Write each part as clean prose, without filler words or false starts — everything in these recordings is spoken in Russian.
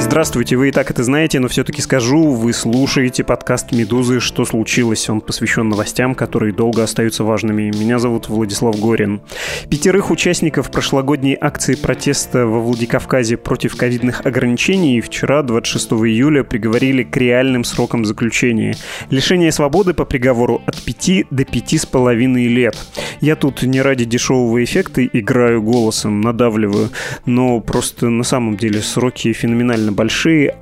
Здравствуйте, вы и так это знаете, но все-таки скажу, вы слушаете подкаст «Медузы. Что случилось?». Он посвящен новостям, которые долго остаются важными. Меня зовут Владислав Горин. 5 участников прошлогодней акции протеста во Владикавказе против ковидных ограничений вчера, 26 июля, приговорили к реальным срокам заключения. Лишение свободы по приговору от 5 до 5,5 лет. Я тут не ради дешевого эффекта играю голосом, надавливаю, но просто на самом деле сроки феноменально большие.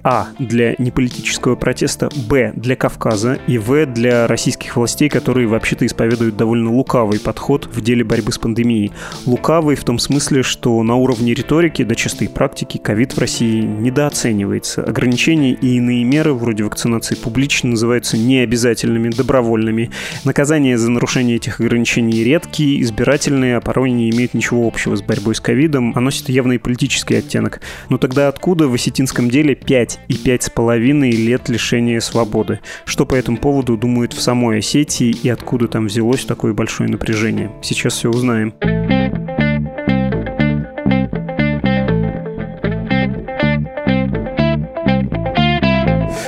А. Для неполитического протеста, Б. Для Кавказа и В. Для российских властей, которые вообще-то исповедуют довольно лукавый подход в деле борьбы с пандемией. Лукавый в том смысле, что на уровне риторики, да чистой практики, ковид в России недооценивается. Ограничения и иные меры, вроде вакцинации публично, называются необязательными, добровольными. Наказания за нарушение этих ограничений редкие, избирательные, а порой не имеют ничего общего с борьбой с ковидом, а носят явный политический оттенок. Но тогда откуда в осетинском деле 5 и 5,5 лет лишения свободы? Что по этому поводу думают в самой Осетии и откуда там взялось такое большое напряжение? Сейчас все узнаем.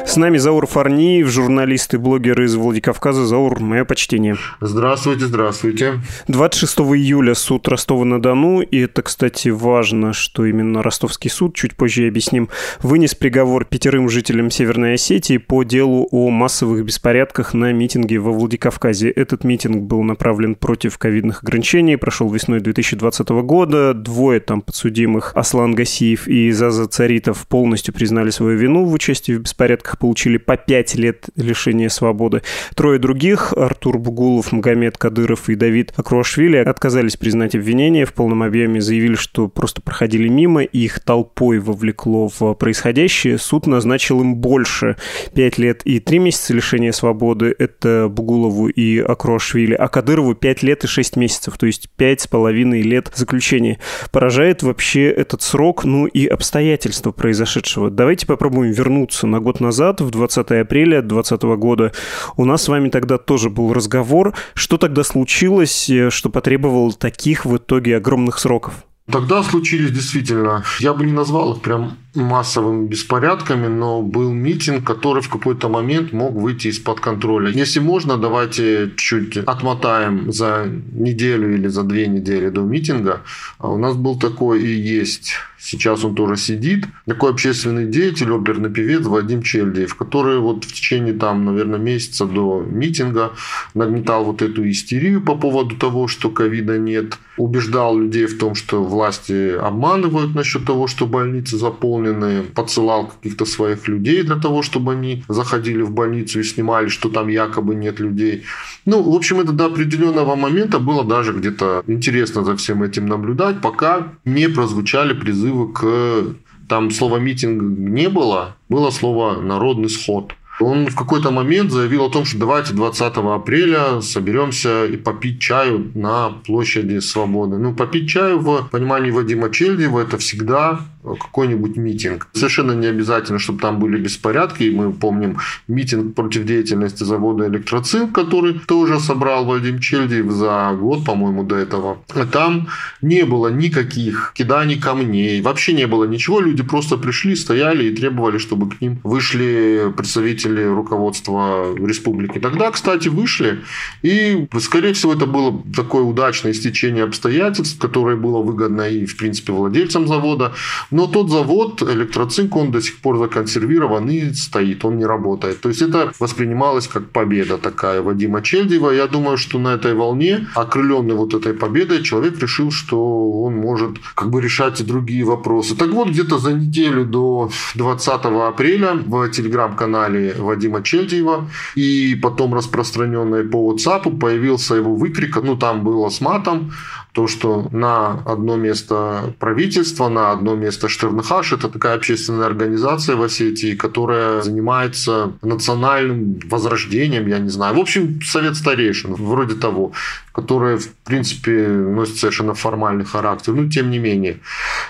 С нами Заур Фарниев, журналист и блогер из Владикавказа. Заур, мое почтение. Здравствуйте, здравствуйте. 26 июля суд Ростова-на-Дону, и это, кстати, важно, что именно ростовский суд, чуть позже объясним, вынес приговор 5 жителям Северной Осетии по делу о массовых беспорядках на митинге во Владикавказе. Этот митинг был направлен против ковидных ограничений, прошел весной 2020 года. 2 там подсудимых, Аслан Гасиев и Заза Царитов, полностью признали свою вину в участии в беспорядках, получили по 5 лет лишения свободы. 3 других, Артур Бугулов, Магомед Кадыров и Давид Окруашвили, отказались признать обвинения в полном объеме, заявили, что просто проходили мимо, и их толпой вовлекло в происходящее. Суд назначил им больше. 5 лет и 3 месяца лишения свободы, это Бугулову и Окруашвили, а Кадырову 5 лет и 6 месяцев, то есть 5,5 лет заключения. Поражает вообще этот срок, ну и обстоятельства произошедшего. Давайте попробуем вернуться на год назад, в 20 апреля 2020 года. У нас с вами тогда тоже был разговор. Что тогда случилось, что потребовало таких в итоге огромных сроков? Тогда случились действительно, я бы не назвал их прям массовыми беспорядками, но был митинг, который в какой-то момент мог выйти из-под контроля. Если можно, давайте чуть отмотаем за неделю или за 2 недели до митинга. У нас был такой и есть, сейчас он тоже сидит, такой общественный деятель, оперный певец Вадим Чельдиев, который вот в течение, там, наверное, месяца до митинга нагнетал вот эту истерию по поводу того, что ковида нет, убеждал людей в том, что власти обманывают насчет того, что больницы заполнены, подсылал каких-то своих людей для того, чтобы они заходили в больницу и снимали, что там якобы нет людей. Ну, в общем, это до определенного момента было даже где-то интересно за всем этим наблюдать, пока не прозвучали призывы к... Там слова «митинг» не было, было слово «народный сход». Он в какой-то момент заявил о том, что давайте 20 апреля соберемся и попить чаю на площади Свободы. Ну, попить чаю в понимании Вадима Чельдиева — это всегда какой-нибудь митинг. Совершенно не обязательно, чтобы там были беспорядки. И мы помним митинг против деятельности завода «Электроцинк», который тоже собрал Вадим Чельдиев за год, по-моему, до этого. Там не было никаких киданий камней, вообще не было ничего. Люди просто пришли, стояли и требовали, чтобы к ним вышли представители руководства республики. Тогда, кстати, вышли, и, скорее всего, это было такое удачное стечение обстоятельств, которое было выгодно и, в принципе, владельцам завода. Но тот завод, «Электроцинк», он до сих пор законсервирован и стоит, он не работает. То есть это воспринималось как победа такая Вадима Чельдиева. Я думаю, что на этой волне, окрыленный вот этой победой, человек решил, что он может как бы решать и другие вопросы. Так вот, где-то за неделю до 20 апреля в телеграм-канале Вадима Чельдиева и потом распространенной по WhatsApp появился его выкрик, ну там было с матом, то, что на одно место правительства, на одно место Штернхаш, это такая общественная организация в Осетии, которая занимается национальным возрождением, я не знаю. В общем, совет старейшин, вроде того, которые, в принципе, носят совершенно формальный характер, но тем не менее.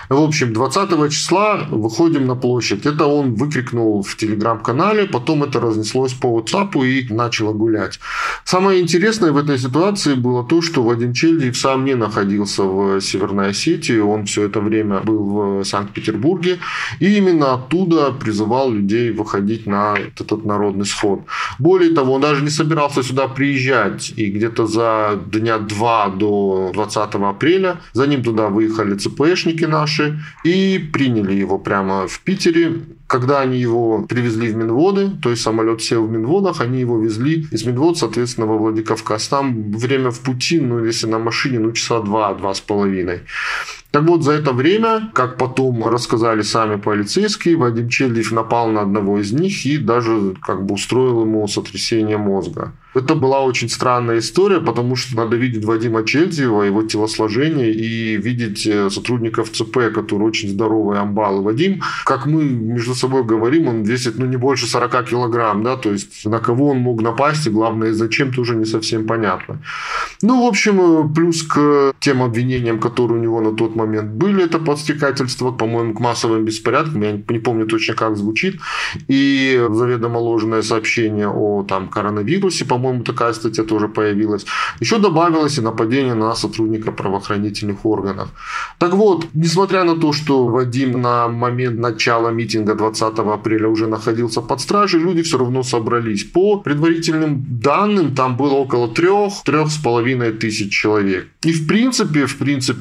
В общем, 20 числа выходим на площадь. Это он выкрикнул в телеграм-канале, потом это разнеслось по WhatsApp и начало гулять. Самое интересное в этой ситуации было то, что Вадим Чельдиев сам не находился в Северной Осетии, он все это время был в Санкт-Петербурге, и именно оттуда призывал людей выходить на этот народный сход. Более того, он даже не собирался сюда приезжать, и где-то за дня два до 20 апреля за ним туда выехали ЦПшники наши и приняли его прямо в Питере. Когда они его привезли в Минводы, то есть самолет сел в Минводах, они его везли из Минвод, соответственно, во Владикавказ. Там время в пути, если на машине, часа два с половиной. Так вот, за это время, как потом рассказали сами полицейские, Вадим Чельдиев напал на одного из них и даже устроил ему сотрясение мозга. Это была очень странная история, потому что надо видеть Вадима Чельдиева, его телосложение и видеть сотрудников ЦП, которые очень здоровые амбалы. Вадим, как мы между собой говорим, он весит не больше 40 килограмм, да, то есть на кого он мог напасть и, главное, зачем, тоже не совсем понятно. В общем, плюс к тем обвинениям, которые у него на тот момент были, это подстрекательство, по-моему, к массовым беспорядкам, я не помню точно, как звучит, и заведомо ложное сообщение о коронавирусе, по-моему, такая статья тоже появилась. Еще добавилось и нападение на сотрудника правоохранительных органов. Так вот, несмотря на то, что Вадим на момент начала митинга 20 апреля уже находился под стражей, люди все равно собрались. По предварительным данным, там было около 3-3,5 тысяч человек. И в принципе,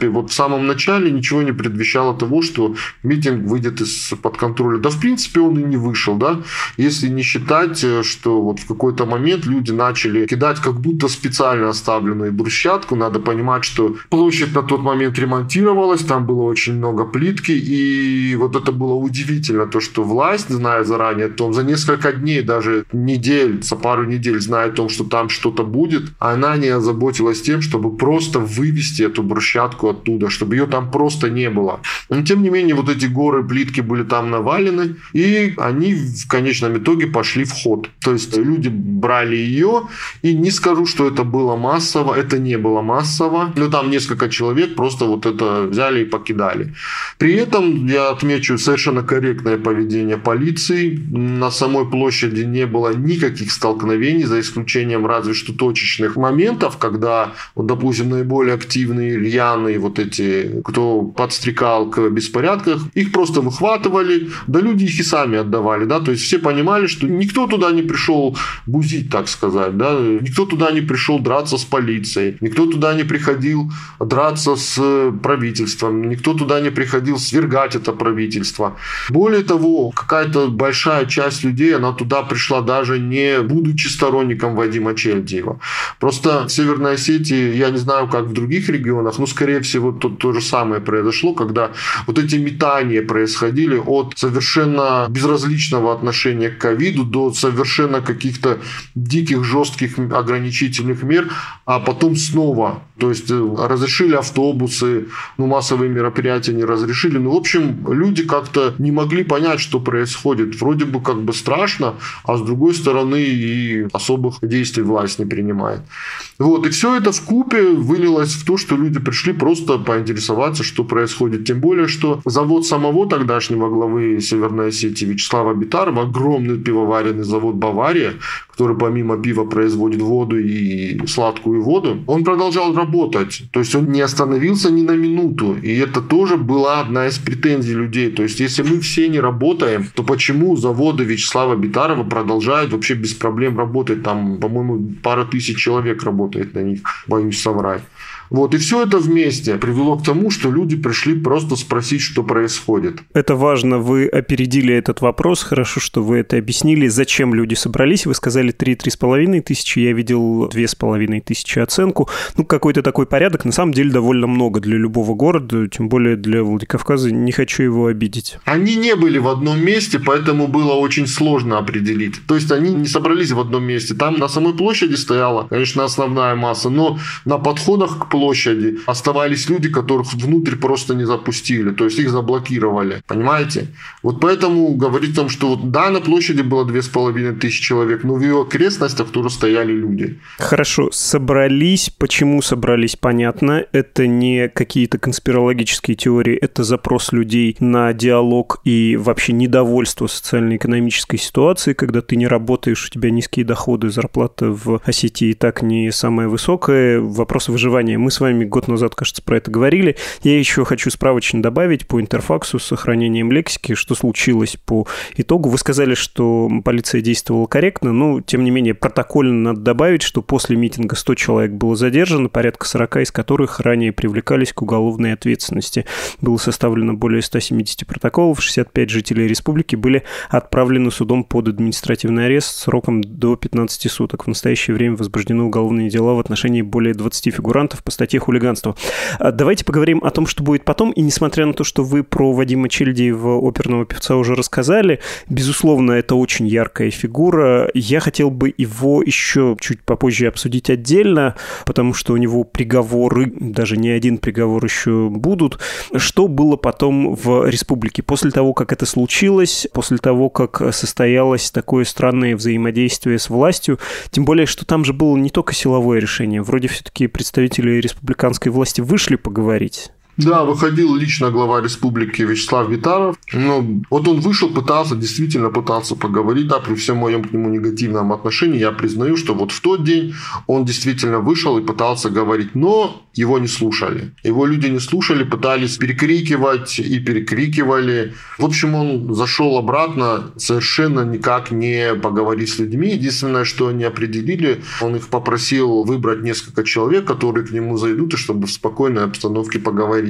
вот в самом начале ничего не предвещало того, что митинг выйдет из-под контроля. Да, в принципе, он и не вышел, да, если не считать, что в какой-то момент люди начали кидать как будто специально оставленную брусчатку. Надо понимать, что площадь на тот момент ремонтировалась, там было очень много плитки, и это было удивительно, то, что власть, зная заранее о том, за несколько дней, даже недель, за пару недель, зная о том, что там что-то будет, она не озаботилась тем, чтобы просто вывести эту брусчатку оттуда, чтобы ее там просто не было. Но, тем не менее, эти горы плитки были там навалены, и они в конечном итоге пошли в ход. То есть люди брали ее, и не скажу, что это было массово, это не было массово, но там несколько человек просто это взяли и покидали. При этом я отмечу совершенно корректное поведение полиции. На самой площади не было никаких столкновений, за исключением разве что точечных моментов, когда, допустим, наиболее активные, рьяные, эти, кто подстрекал к беспорядках, их просто выхватывали, да люди их и сами отдавали, да, то есть все понимали, что никто туда не пришел бузить, так сказать, да, никто туда не пришел драться с полицией, никто туда не приходил драться с правительством, никто туда не приходил свергать это правительство. Более того, какая-то большая часть людей, она туда пришла даже не будучи сторонником Вадима Чельдиева. Просто в Северной Осетии, я не знаю, как в других регионах, но, скорее всего, тут то же самое произошло, когда эти метания происходили от совершенно безразличного отношения к ковиду до совершенно каких-то диких, жестких ограничительных мер, а потом снова, то есть разрешили автобусы, массовые мероприятия не разрешили, в общем, люди как-то не могли понять, что происходит, вроде бы страшно, а с другой стороны и особых действий власть не принимает. И все это вкупе вылилось в то, что люди пришли просто поинтересоваться, что происходит, тем более, что завод самого тогдашнего главы Северной Осетии Вячеслава Битарова, огромный пивоваренный завод «Бавария», который помимо пива производит воду и сладкую воду, он продолжал работать. То есть он не остановился ни на минуту. И это тоже была одна из претензий людей. То есть если мы все не работаем, то почему заводы Вячеслава Битарова продолжают вообще без проблем работать? Там, по-моему, пара тысяч человек работает на них, боюсь соврать. И все это вместе привело к тому, что люди пришли просто спросить, что происходит. Это важно, вы опередили этот вопрос, хорошо, что вы это объяснили, зачем люди собрались, вы сказали 3-3,5 тысячи, я видел 2,5 тысячи оценку, какой-то такой порядок, на самом деле довольно много для любого города, тем более для Владикавказа, не хочу его обидеть. Они не были в одном месте, поэтому было очень сложно определить, то есть они не собрались в одном месте, там на самой площади стояла, конечно, основная масса, но на подходах к площади площади оставались люди, которых внутрь просто не запустили, то есть их заблокировали, понимаете? Вот поэтому говорить о том, что вот, да, на площади было 2500 человек, но в ее окрестностях тоже стояли люди. Хорошо, собрались, почему собрались, понятно, это не какие-то конспирологические теории, это запрос людей на диалог и вообще недовольство социально-экономической ситуации, когда ты не работаешь, у тебя низкие доходы, зарплата в Осетии и так не самая высокая, вопрос выживания. Мы с вами год назад, кажется, про это говорили. Я еще хочу справочно добавить по интерфаксу с сохранением лексики, что случилось по итогу. Вы сказали, что полиция действовала корректно, но, тем не менее, протокольно надо добавить, что после митинга 100 человек было задержано, порядка 40 из которых ранее привлекались к уголовной ответственности. Было составлено более 170 протоколов, 65 жителей республики были отправлены судом под административный арест сроком до 15 суток. В настоящее время возбуждены уголовные дела в отношении более 20 фигурантов по статье хулиганства. Давайте поговорим о том, что будет потом, и несмотря на то, что вы про Вадима Чельдиева, оперного певца, уже рассказали, безусловно, это очень яркая фигура. Я хотел бы его еще чуть попозже обсудить отдельно, потому что у него приговоры, даже не один приговор еще будут. Что было потом в республике? После того, как это случилось, после того, как состоялось такое странное взаимодействие с властью, тем более, что там же было не только силовое решение, вроде все-таки представители республиканской власти вышли поговорить. Да, выходил лично глава республики Вячеслав Битаров. Ну, вот он вышел, действительно пытался поговорить. Да, при всем моем к нему негативном отношении я признаю, что вот в тот день он действительно вышел и пытался говорить, но его не слушали. Его люди не слушали, пытались перекрикивать и перекрикивали. В общем, он зашел обратно, совершенно никак не поговорить с людьми. Единственное, что они определили, он их попросил выбрать несколько человек, которые к нему зайдут, и чтобы в спокойной обстановке поговорить.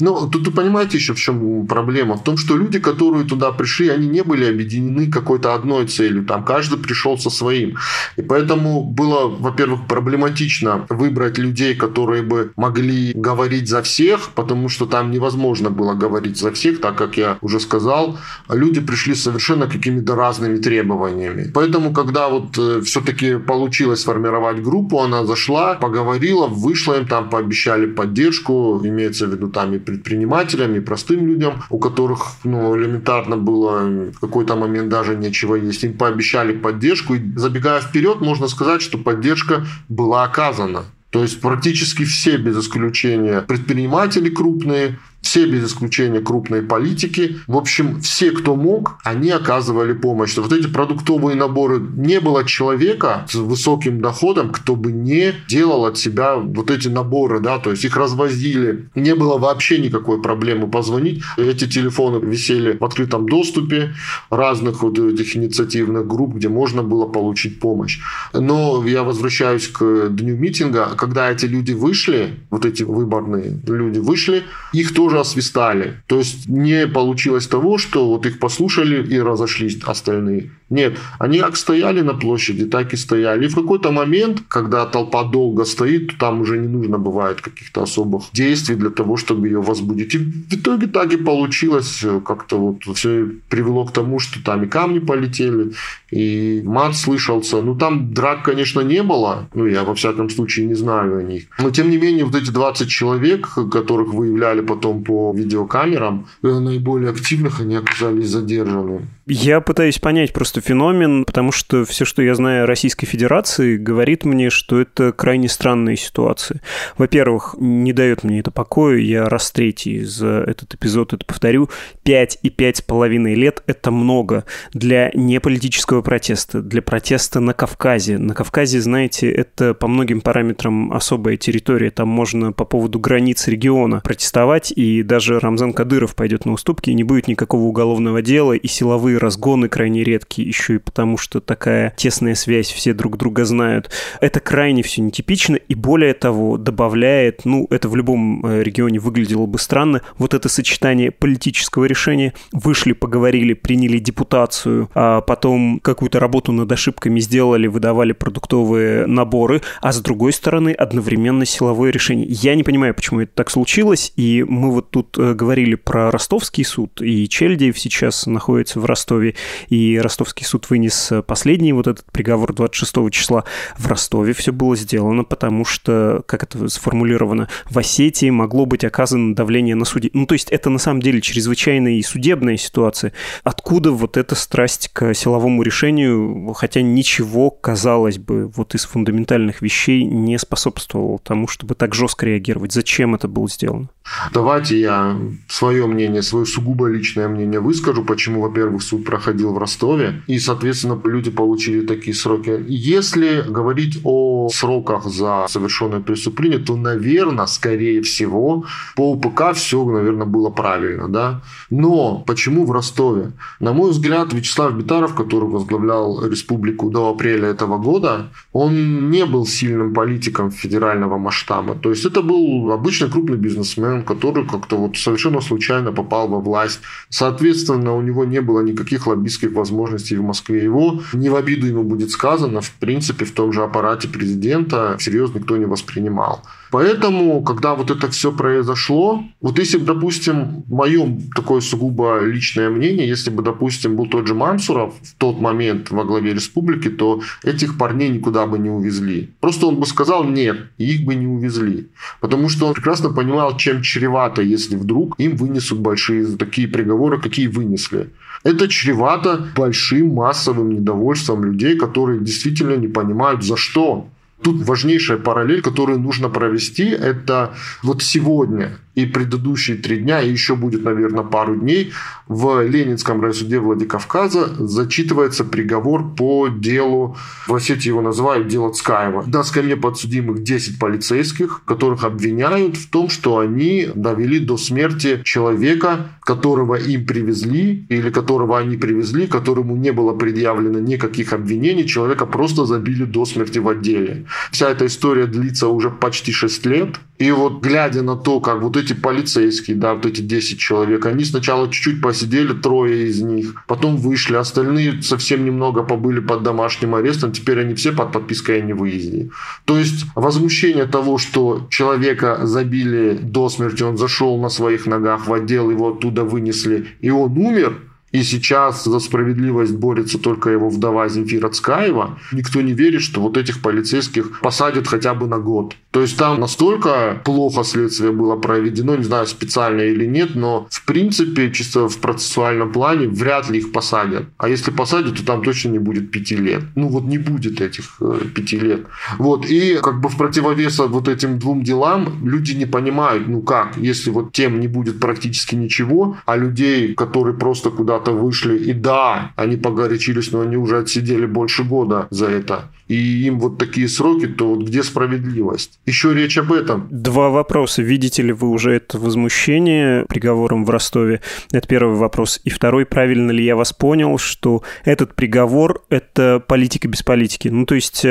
Но тут вы понимаете еще, в чем проблема? В том, что люди, которые туда пришли, они не были объединены какой-то одной целью. Там каждый пришел со своим. И поэтому было, во-первых, проблематично выбрать людей, которые бы могли говорить за всех, потому что там невозможно было говорить за всех, так как я уже сказал, люди пришли совершенно какими-то разными требованиями. Поэтому, когда вот все-таки получилось сформировать группу, она зашла, поговорила, вышла, им там пообещали поддержку, имеется в виду там и предпринимателям, и простым людям, у которых, ну, элементарно было в какой-то момент даже нечего есть. Им пообещали поддержку. И, забегая вперед, можно сказать, что поддержка была оказана. То есть практически все, без исключения, предприниматели крупные, все, без исключения, крупные политики. В общем, все, кто мог, они оказывали помощь. Вот эти продуктовые наборы. Не было человека с высоким доходом, кто бы не делал от себя вот эти наборы, да, то есть их развозили. Не было вообще никакой проблемы позвонить. Эти телефоны висели в открытом доступе разных вот этих инициативных групп, где можно было получить помощь. Но я возвращаюсь к дню митинга. Когда эти люди вышли, вот эти выборные люди вышли, их тоже освистали. То есть не получилось того, что вот их послушали и разошлись остальные. Нет, они как стояли на площади, так и стояли. И в какой-то момент, когда толпа долго стоит, то там уже не нужно бывает каких-то особых действий для того, чтобы ее возбудить. И в итоге так и получилось. Как-то вот все привело к тому, что там и камни полетели, и мат слышался. Ну, там драк, конечно, не было. Ну, я, во всяком случае, не знаю о них. Но, тем не менее, вот эти 20 человек, которых выявляли потом по видеокамерам, наиболее активных, они оказались задержаны. Я пытаюсь понять просто феномен, потому что все, что я знаю о Российской Федерации, говорит мне, что это крайне странная ситуация. Во-первых, не дает мне это покоя, я раз третий за этот эпизод это повторю, 5 и 5,5 лет – это много для неполитического протеста, для протеста на Кавказе. На Кавказе, знаете, это по многим параметрам особая территория, там можно по поводу границ региона протестовать, и даже Рамзан Кадыров пойдет на уступки, и не будет никакого уголовного дела, и силовые разгоны крайне редкие, еще и потому, что такая тесная связь, все друг друга знают. Это крайне все нетипично, и более того, добавляет, ну, это в любом регионе выглядело бы странно, вот это сочетание политического решения, вышли, поговорили, приняли депутацию, а потом какую-то работу над ошибками сделали, выдавали продуктовые наборы, а с другой стороны, одновременно силовое решение. Я не понимаю, почему это так случилось, и мы вот тут говорили про ростовский суд, и Чельдиев сейчас находится в Ростове, и ростовский суд вынес последний вот этот приговор 26 числа в Ростове. Все было сделано, потому что, как это сформулировано, в Осетии могло быть оказано давление на судей. Ну, то есть это на самом деле чрезвычайная и судебная ситуация. Откуда вот эта страсть к силовому решению, хотя ничего, казалось бы, вот из фундаментальных вещей не способствовало тому, чтобы так жестко реагировать? Зачем это было сделано? Давайте я свое мнение, свое сугубо личное мнение выскажу, почему, во-первых, суд проходил в Ростове, и, соответственно, люди получили такие сроки. Если говорить о сроках за совершенное преступление, то, наверное, скорее всего, по УПК все, наверное, было правильно, да? Но почему в Ростове? На мой взгляд, Вячеслав Битаров, который возглавлял республику до апреля этого года, он не был сильным политиком федерального масштаба. То есть это был обычный крупный бизнесмен, который как-то вот совершенно случайно попал во власть. Соответственно, у него не было никаких лоббистских возможностей в Москве. Его не в обиду ему будет сказано, в принципе, в том же аппарате президента всерьез никто не воспринимал. Поэтому, когда вот это все произошло, вот если бы, допустим, мое такое сугубо личное мнение, если бы, допустим, был тот же Мансуров в тот момент во главе республики, то этих парней никуда бы не увезли. Просто он бы сказал «нет», и их бы не увезли. Потому что он прекрасно понимал, чем чревато, если вдруг им вынесут большие такие приговоры, какие вынесли. Это чревато большим массовым недовольством людей, которые действительно не понимают, за что. Тут важнейшая параллель, которую нужно провести, это вот сегодня и предыдущие 3 дня, и еще будет, наверное, пару дней, в Ленинском райсуде Владикавказа зачитывается приговор по делу, в Осетии его называют дело Цкаева. На скамье подсудимых 10 полицейских, которых обвиняют в том, что они довели до смерти человека, которого им привезли, или которого они привезли, которому не было предъявлено никаких обвинений, человека просто забили до смерти в отделе. Вся эта история длится уже почти 6 лет. И вот глядя на то, как вот эти полицейские, да, вот эти 10 человек, они сначала чуть-чуть посидели, 3 из них, потом вышли, остальные совсем немного побыли под домашним арестом, теперь они все под подпиской о невыезде. То есть возмущение того, что человека забили до смерти, он зашел на своих ногах в отдел, его оттуда вынесли, и он умер. И сейчас за справедливость борется только его вдова Зимфира Цкаева. Никто не верит, что вот этих полицейских посадят хотя бы на год. То есть там настолько плохо следствие было проведено, не знаю, специально или нет, но в принципе, чисто в процессуальном плане, вряд ли их посадят. А если посадят, то там точно не будет 5 лет. Ну вот не будет этих 5 лет. Вот, и как бы в противовес вот этим 2 делам люди не понимают, ну как, если вот тем не будет практически ничего, а людей, которые просто куда-то вышли, и да, они погорячились, но они уже отсидели больше года за это. И им вот такие сроки, то вот где справедливость? Еще речь об этом. 2 вопроса. Видите ли вы уже это возмущение приговором в Ростове? Это первый вопрос. И второй, правильно ли я вас понял, что этот приговор – это политика без политики? Ну, то есть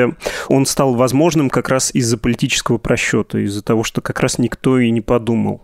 он стал возможным как раз из-за политического просчета, из-за того, что как раз никто и не подумал.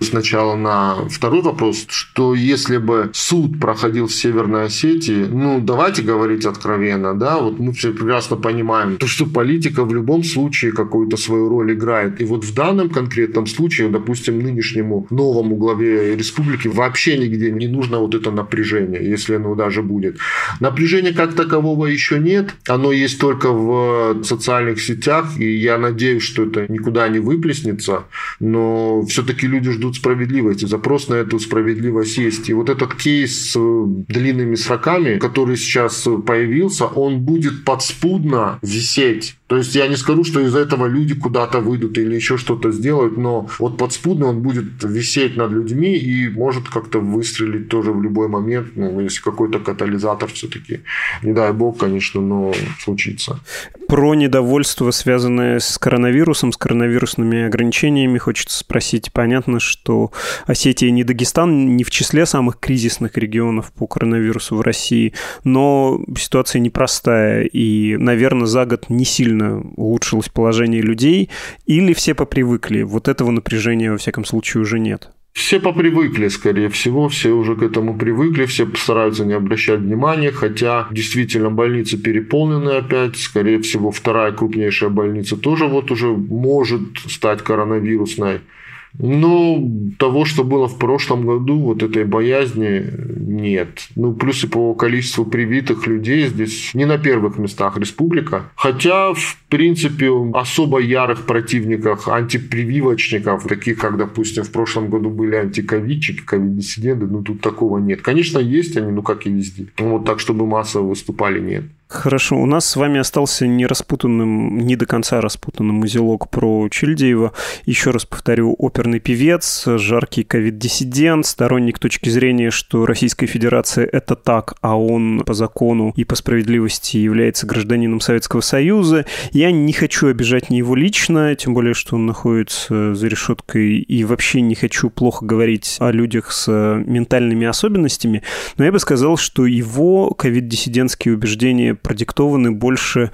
Сначала на второй вопрос, что если бы суд проходил в Северной Осетии, ну, давайте говорить откровенно, да, вот мы все прекрасно понимаем, то, что политика в любом случае какую-то свою роль играет. И вот в данном конкретном случае, допустим, нынешнему новому главе республики вообще нигде не нужно вот это напряжение, если оно даже будет. Напряжения как такового еще нет, оно есть только в социальных сетях, и я надеюсь, что это никуда не выплеснется, но все-таки люди ждут справедливости, запрос на эту справедливость есть. И вот этот кейс с длинными сроками, который сейчас появился, он будет подспудно висеть. То есть я не скажу, что из-за этого люди куда-то выйдут или еще что-то сделают, но вот подспудно он будет висеть над людьми и может как-то выстрелить тоже в любой момент, ну, если какой-то катализатор все-таки, не дай бог, конечно, но случится. Про недовольство, связанное с коронавирусом, с коронавирусными ограничениями, хочется спросить. Понятно, что Осетия не Дагестан, не в числе самых кризисных регионов по коронавирусу в России, но ситуация непростая и, наверное, за год не сильно улучшилось положение людей, или все попривыкли? Вот этого напряжения, во всяком случае, уже нет. Все попривыкли, скорее всего, все уже к этому привыкли, все постараются не обращать внимания, хотя действительно больницы переполнены опять, скорее всего, 2-я крупнейшая больница тоже вот уже может стать коронавирусной. Ну, того, что было в прошлом году, вот этой боязни нет. Ну, плюс и по количеству привитых людей здесь не на первых местах республика. Хотя, в принципе, особо ярых противников, антипрививочников, таких, как, допустим, в прошлом году были антиковидчики, ковид-диссиденты, ну, тут такого нет. Конечно, есть они, ну, как и везде. Вот так, чтобы массово выступали, нет. Хорошо, у нас с вами остался нераспутанным, не до конца распутанным узелок про Чельдиева. Еще раз повторю, оперный певец, жаркий ковид-диссидент, сторонник точки зрения, что Российская Федерация — это так, а он по закону и по справедливости является гражданином Советского Союза. Я не хочу обижать ни его лично, тем более, что он находится за решеткой, и вообще не хочу плохо говорить о людях с ментальными особенностями, но я бы сказал, что его ковид-диссидентские убеждения продиктованы больше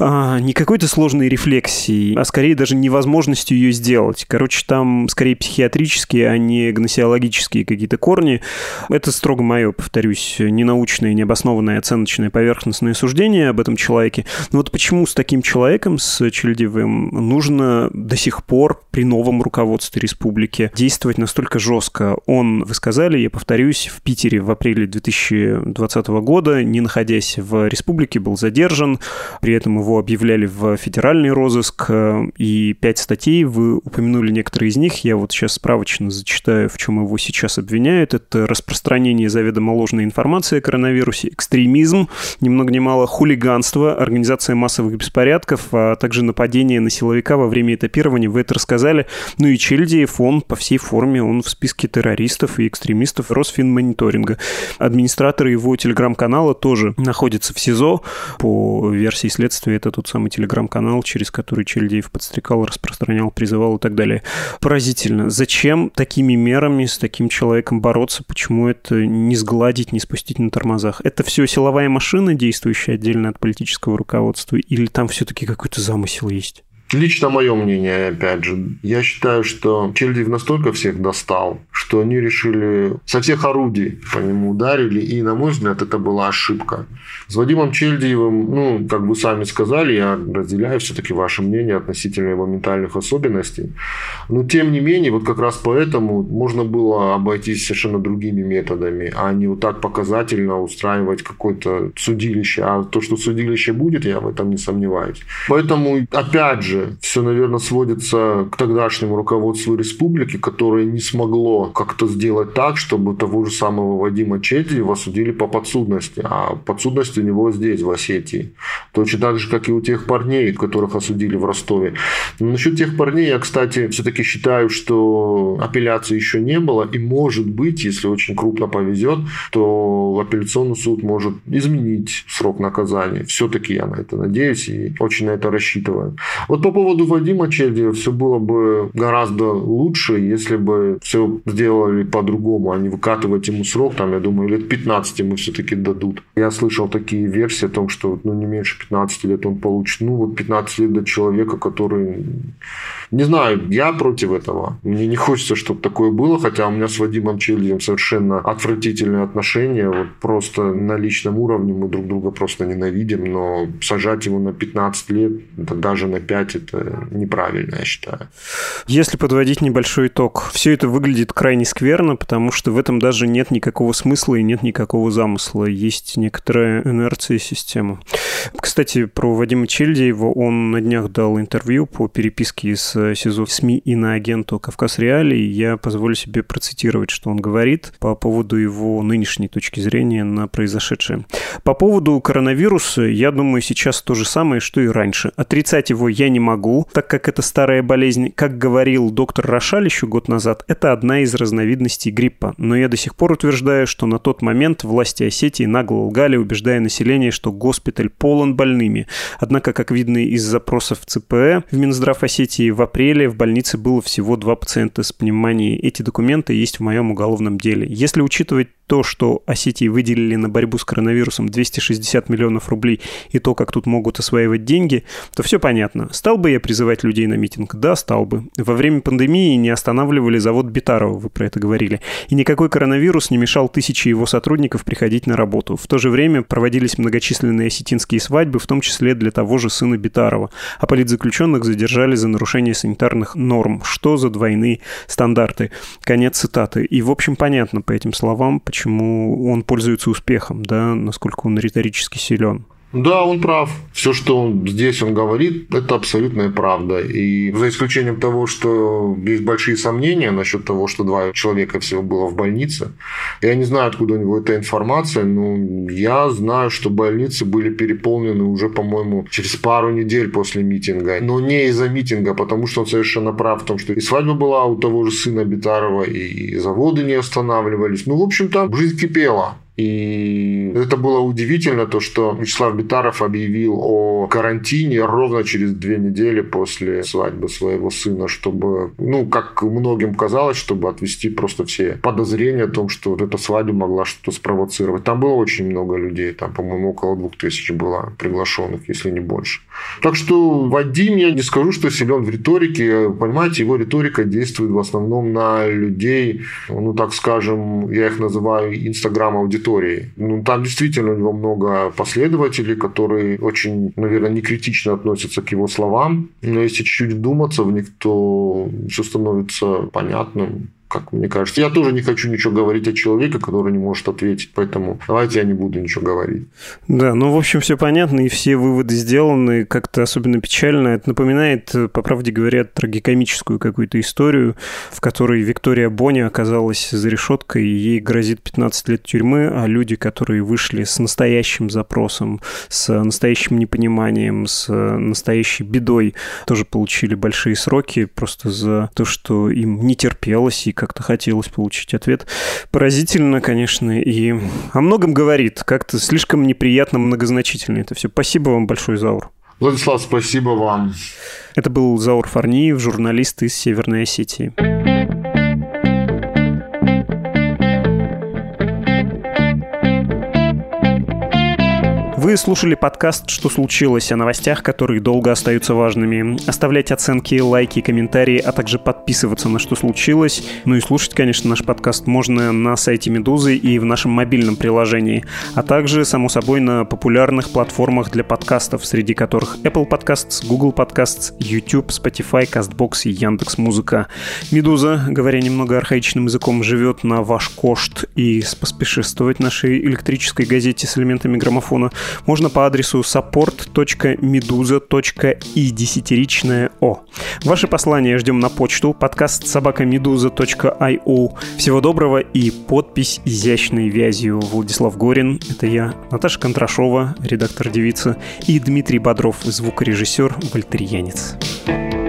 не какой-то сложной рефлексией, а скорее даже невозможностью ее сделать. Короче, там скорее психиатрические, а не гносеологические какие-то корни. Это строго мое, повторюсь, ненаучное, необоснованное, оценочное, поверхностное суждение об этом человеке. Но вот почему с таким человеком, с Чельдиевым, нужно до сих пор при новом руководстве республики действовать настолько жестко? Он, вы сказали, я повторюсь, в Питере в апреле 2020 года, не находясь в республике, был задержан, при этом его объявляли в федеральный розыск, и 5 статей, вы упомянули некоторые из них, я вот сейчас справочно зачитаю, в чем его сейчас обвиняют. Это распространение заведомо ложной информации о коронавирусе, экстремизм, ни много ни мало, хулиганство, организация массовых беспорядков, а также нападение на силовика во время этапирования, вы это рассказали. Ну и Чельдиев, он по всей форме, он в списке террористов и экстремистов Росфинмониторинга. Администраторы его телеграм-канала тоже находятся в СИЗО. По версии следствия, это тот самый телеграм-канал, через который Чельдиев подстрекал, распространял, призывал и так далее. Поразительно. Зачем такими мерами с таким человеком бороться? Почему это не сгладить, не спустить на тормозах? Это все силовая машина, действующая отдельно от политического руководства? Или там все-таки какой-то замысел есть? Лично мое мнение, опять же, я считаю, что Чельдиев настолько всех достал, что они решили со всех орудий по нему ударили, и, на мой взгляд, это была ошибка. С Вадимом Чельдиевым, ну, как вы сами сказали, я разделяю все-таки ваше мнение относительно его ментальных особенностей, но, тем не менее, вот как раз поэтому можно было обойтись совершенно другими методами, а не вот так показательно устраивать какое-то судилище, а то, что судилище будет, я в этом не сомневаюсь. Поэтому, опять же, все, наверное, сводится к тогдашнему руководству республики, которое не смогло как-то сделать так, чтобы того же самого Вадима Чельдиева судили по подсудности. А подсудность у него здесь, в Осетии. Точно так же, как и у тех парней, которых осудили в Ростове. Но насчет тех парней я, кстати, все-таки считаю, что апелляции еще не было. И, может быть, если очень крупно повезет, то апелляционный суд может изменить срок наказания. Все-таки я на это надеюсь и очень на это рассчитываю. Вот по поводу Вадима Чельдиева все было бы гораздо лучше, если бы все сделали по-другому, а не выкатывать ему срок, там, я думаю, лет 15 ему все-таки дадут. Я слышал такие версии о том, что ну, не меньше 15 лет он получит. Ну, вот 15 лет до человека, который... Не знаю, я против этого. Мне не хочется, чтобы такое было, хотя у меня с Вадимом Чельдиевым совершенно отвратительные отношения. Вот просто на личном уровне мы друг друга просто ненавидим, но сажать его на 15 лет, это даже на 5, это неправильно, я считаю. Если подводить небольшой итог, все это выглядит крайне скверно, потому что в этом даже нет никакого смысла и нет никакого замысла. Есть некоторая инерция системы. Кстати, про Вадима Чельдиева, он на днях дал интервью по переписке с СИЗО СМИ и на агенту «Кавказ Реалий». Я позволю себе процитировать, что он говорит по поводу его нынешней точки зрения на произошедшее. «По поводу коронавируса, я думаю, сейчас то же самое, что и раньше. Отрицать его я не могу, так как это старая болезнь. Как говорил доктор Рошаль еще год назад, это одна из разновидностей гриппа. Но я до сих пор утверждаю, что на тот момент власти Осетии нагло лгали, убеждая население, что госпиталь полон больными. Однако, как видно из запросов ЦПЭ в Минздрав Осетии, в апреле в больнице было всего 2 пациента с пневмонией. Эти документы есть в моем уголовном деле. Если учитывать то, что Осетии выделили на борьбу с коронавирусом 260 миллионов рублей и то, как тут могут осваивать деньги, то все понятно. Стал бы я призывать людей на митинг? Да, стал бы. Во время пандемии не останавливали завод Битарова, вы про это говорили. И никакой коронавирус не мешал тысяче его сотрудников приходить на работу. В то же время проводились многочисленные осетинские свадьбы, в том числе для того же сына Битарова. А политзаключенных задержали за нарушение санитарных норм. Что за двойные стандарты? Конец цитаты. И, в общем, понятно по этим словам, почему он пользуется успехом, да, насколько он риторически силен. Да, он прав. Все, что он говорит, это абсолютная правда. И за исключением того, что есть большие сомнения насчет того, что 2 человека всего было в больнице. Я не знаю, откуда у него эта информация, но я знаю, что больницы были переполнены уже, по-моему, через пару недель после митинга. Но не из-за митинга, потому что он совершенно прав в том, что и свадьба была у того же сына Битарова, и заводы не останавливались. Ну, в общем-то, жизнь кипела. И это было удивительно, то, что Вячеслав Битаров объявил о карантине ровно через 2 недели после свадьбы своего сына, чтобы, ну, как многим казалось, чтобы отвести просто все подозрения о том, что вот эта свадьба могла что-то спровоцировать. Там было очень много людей, там, по-моему, около 2000 было приглашенных, если не больше. Так что Вадим, я не скажу, что силен в риторике. Понимаете, его риторика действует в основном на людей, ну, так скажем, я их называю инстаграм-аудиторией. Ну, там действительно у него много последователей, которые очень, наверное, некритично относятся к его словам. Но если чуть-чуть вдуматься в них, то все становится понятным, как мне кажется. Я тоже не хочу ничего говорить о человеке, который не может ответить, поэтому давайте я не буду ничего говорить. Да, ну, в общем, все понятно, и все выводы сделаны, как-то особенно печально. Это напоминает, по правде говоря, трагикомическую какую-то историю, в которой Виктория Боня оказалась за решеткой, и ей грозит 15 лет тюрьмы, а люди, которые вышли с настоящим запросом, с настоящим непониманием, с настоящей бедой, тоже получили большие сроки просто за то, что им не терпелось, и как-то хотелось получить ответ. Поразительно, конечно, и о многом говорит. Как-то слишком неприятно, многозначительно это все. Спасибо вам большое, Заур. Владислав, спасибо вам. Это был Заур Фарниев, журналист из Северной Осетии. Вы слушали подкаст «Что случилось?» о новостях, которые долго остаются важными. Оставлять оценки, лайки, комментарии, а также подписываться на «Что случилось?». Ну и слушать, конечно, наш подкаст можно на сайте «Медузы» и в нашем мобильном приложении, а также, само собой, на популярных платформах для подкастов, среди которых Apple Podcasts, Google Podcasts, YouTube, Spotify, CastBox и Яндекс.Музыка. «Медуза», говоря немного архаичным языком, живет на ваш кошт, и поспешествовать нашей электрической газете с элементами граммофона – можно по адресу support.meduza.i10o. Ваши послания ждем на почту podcast@meduza.io. Всего доброго и подпись изящной вязью. Владислав Горин, это я, Наташа Контрошова, редактор «Девица», и Дмитрий Бодров, звукорежиссер-вольтерьянец.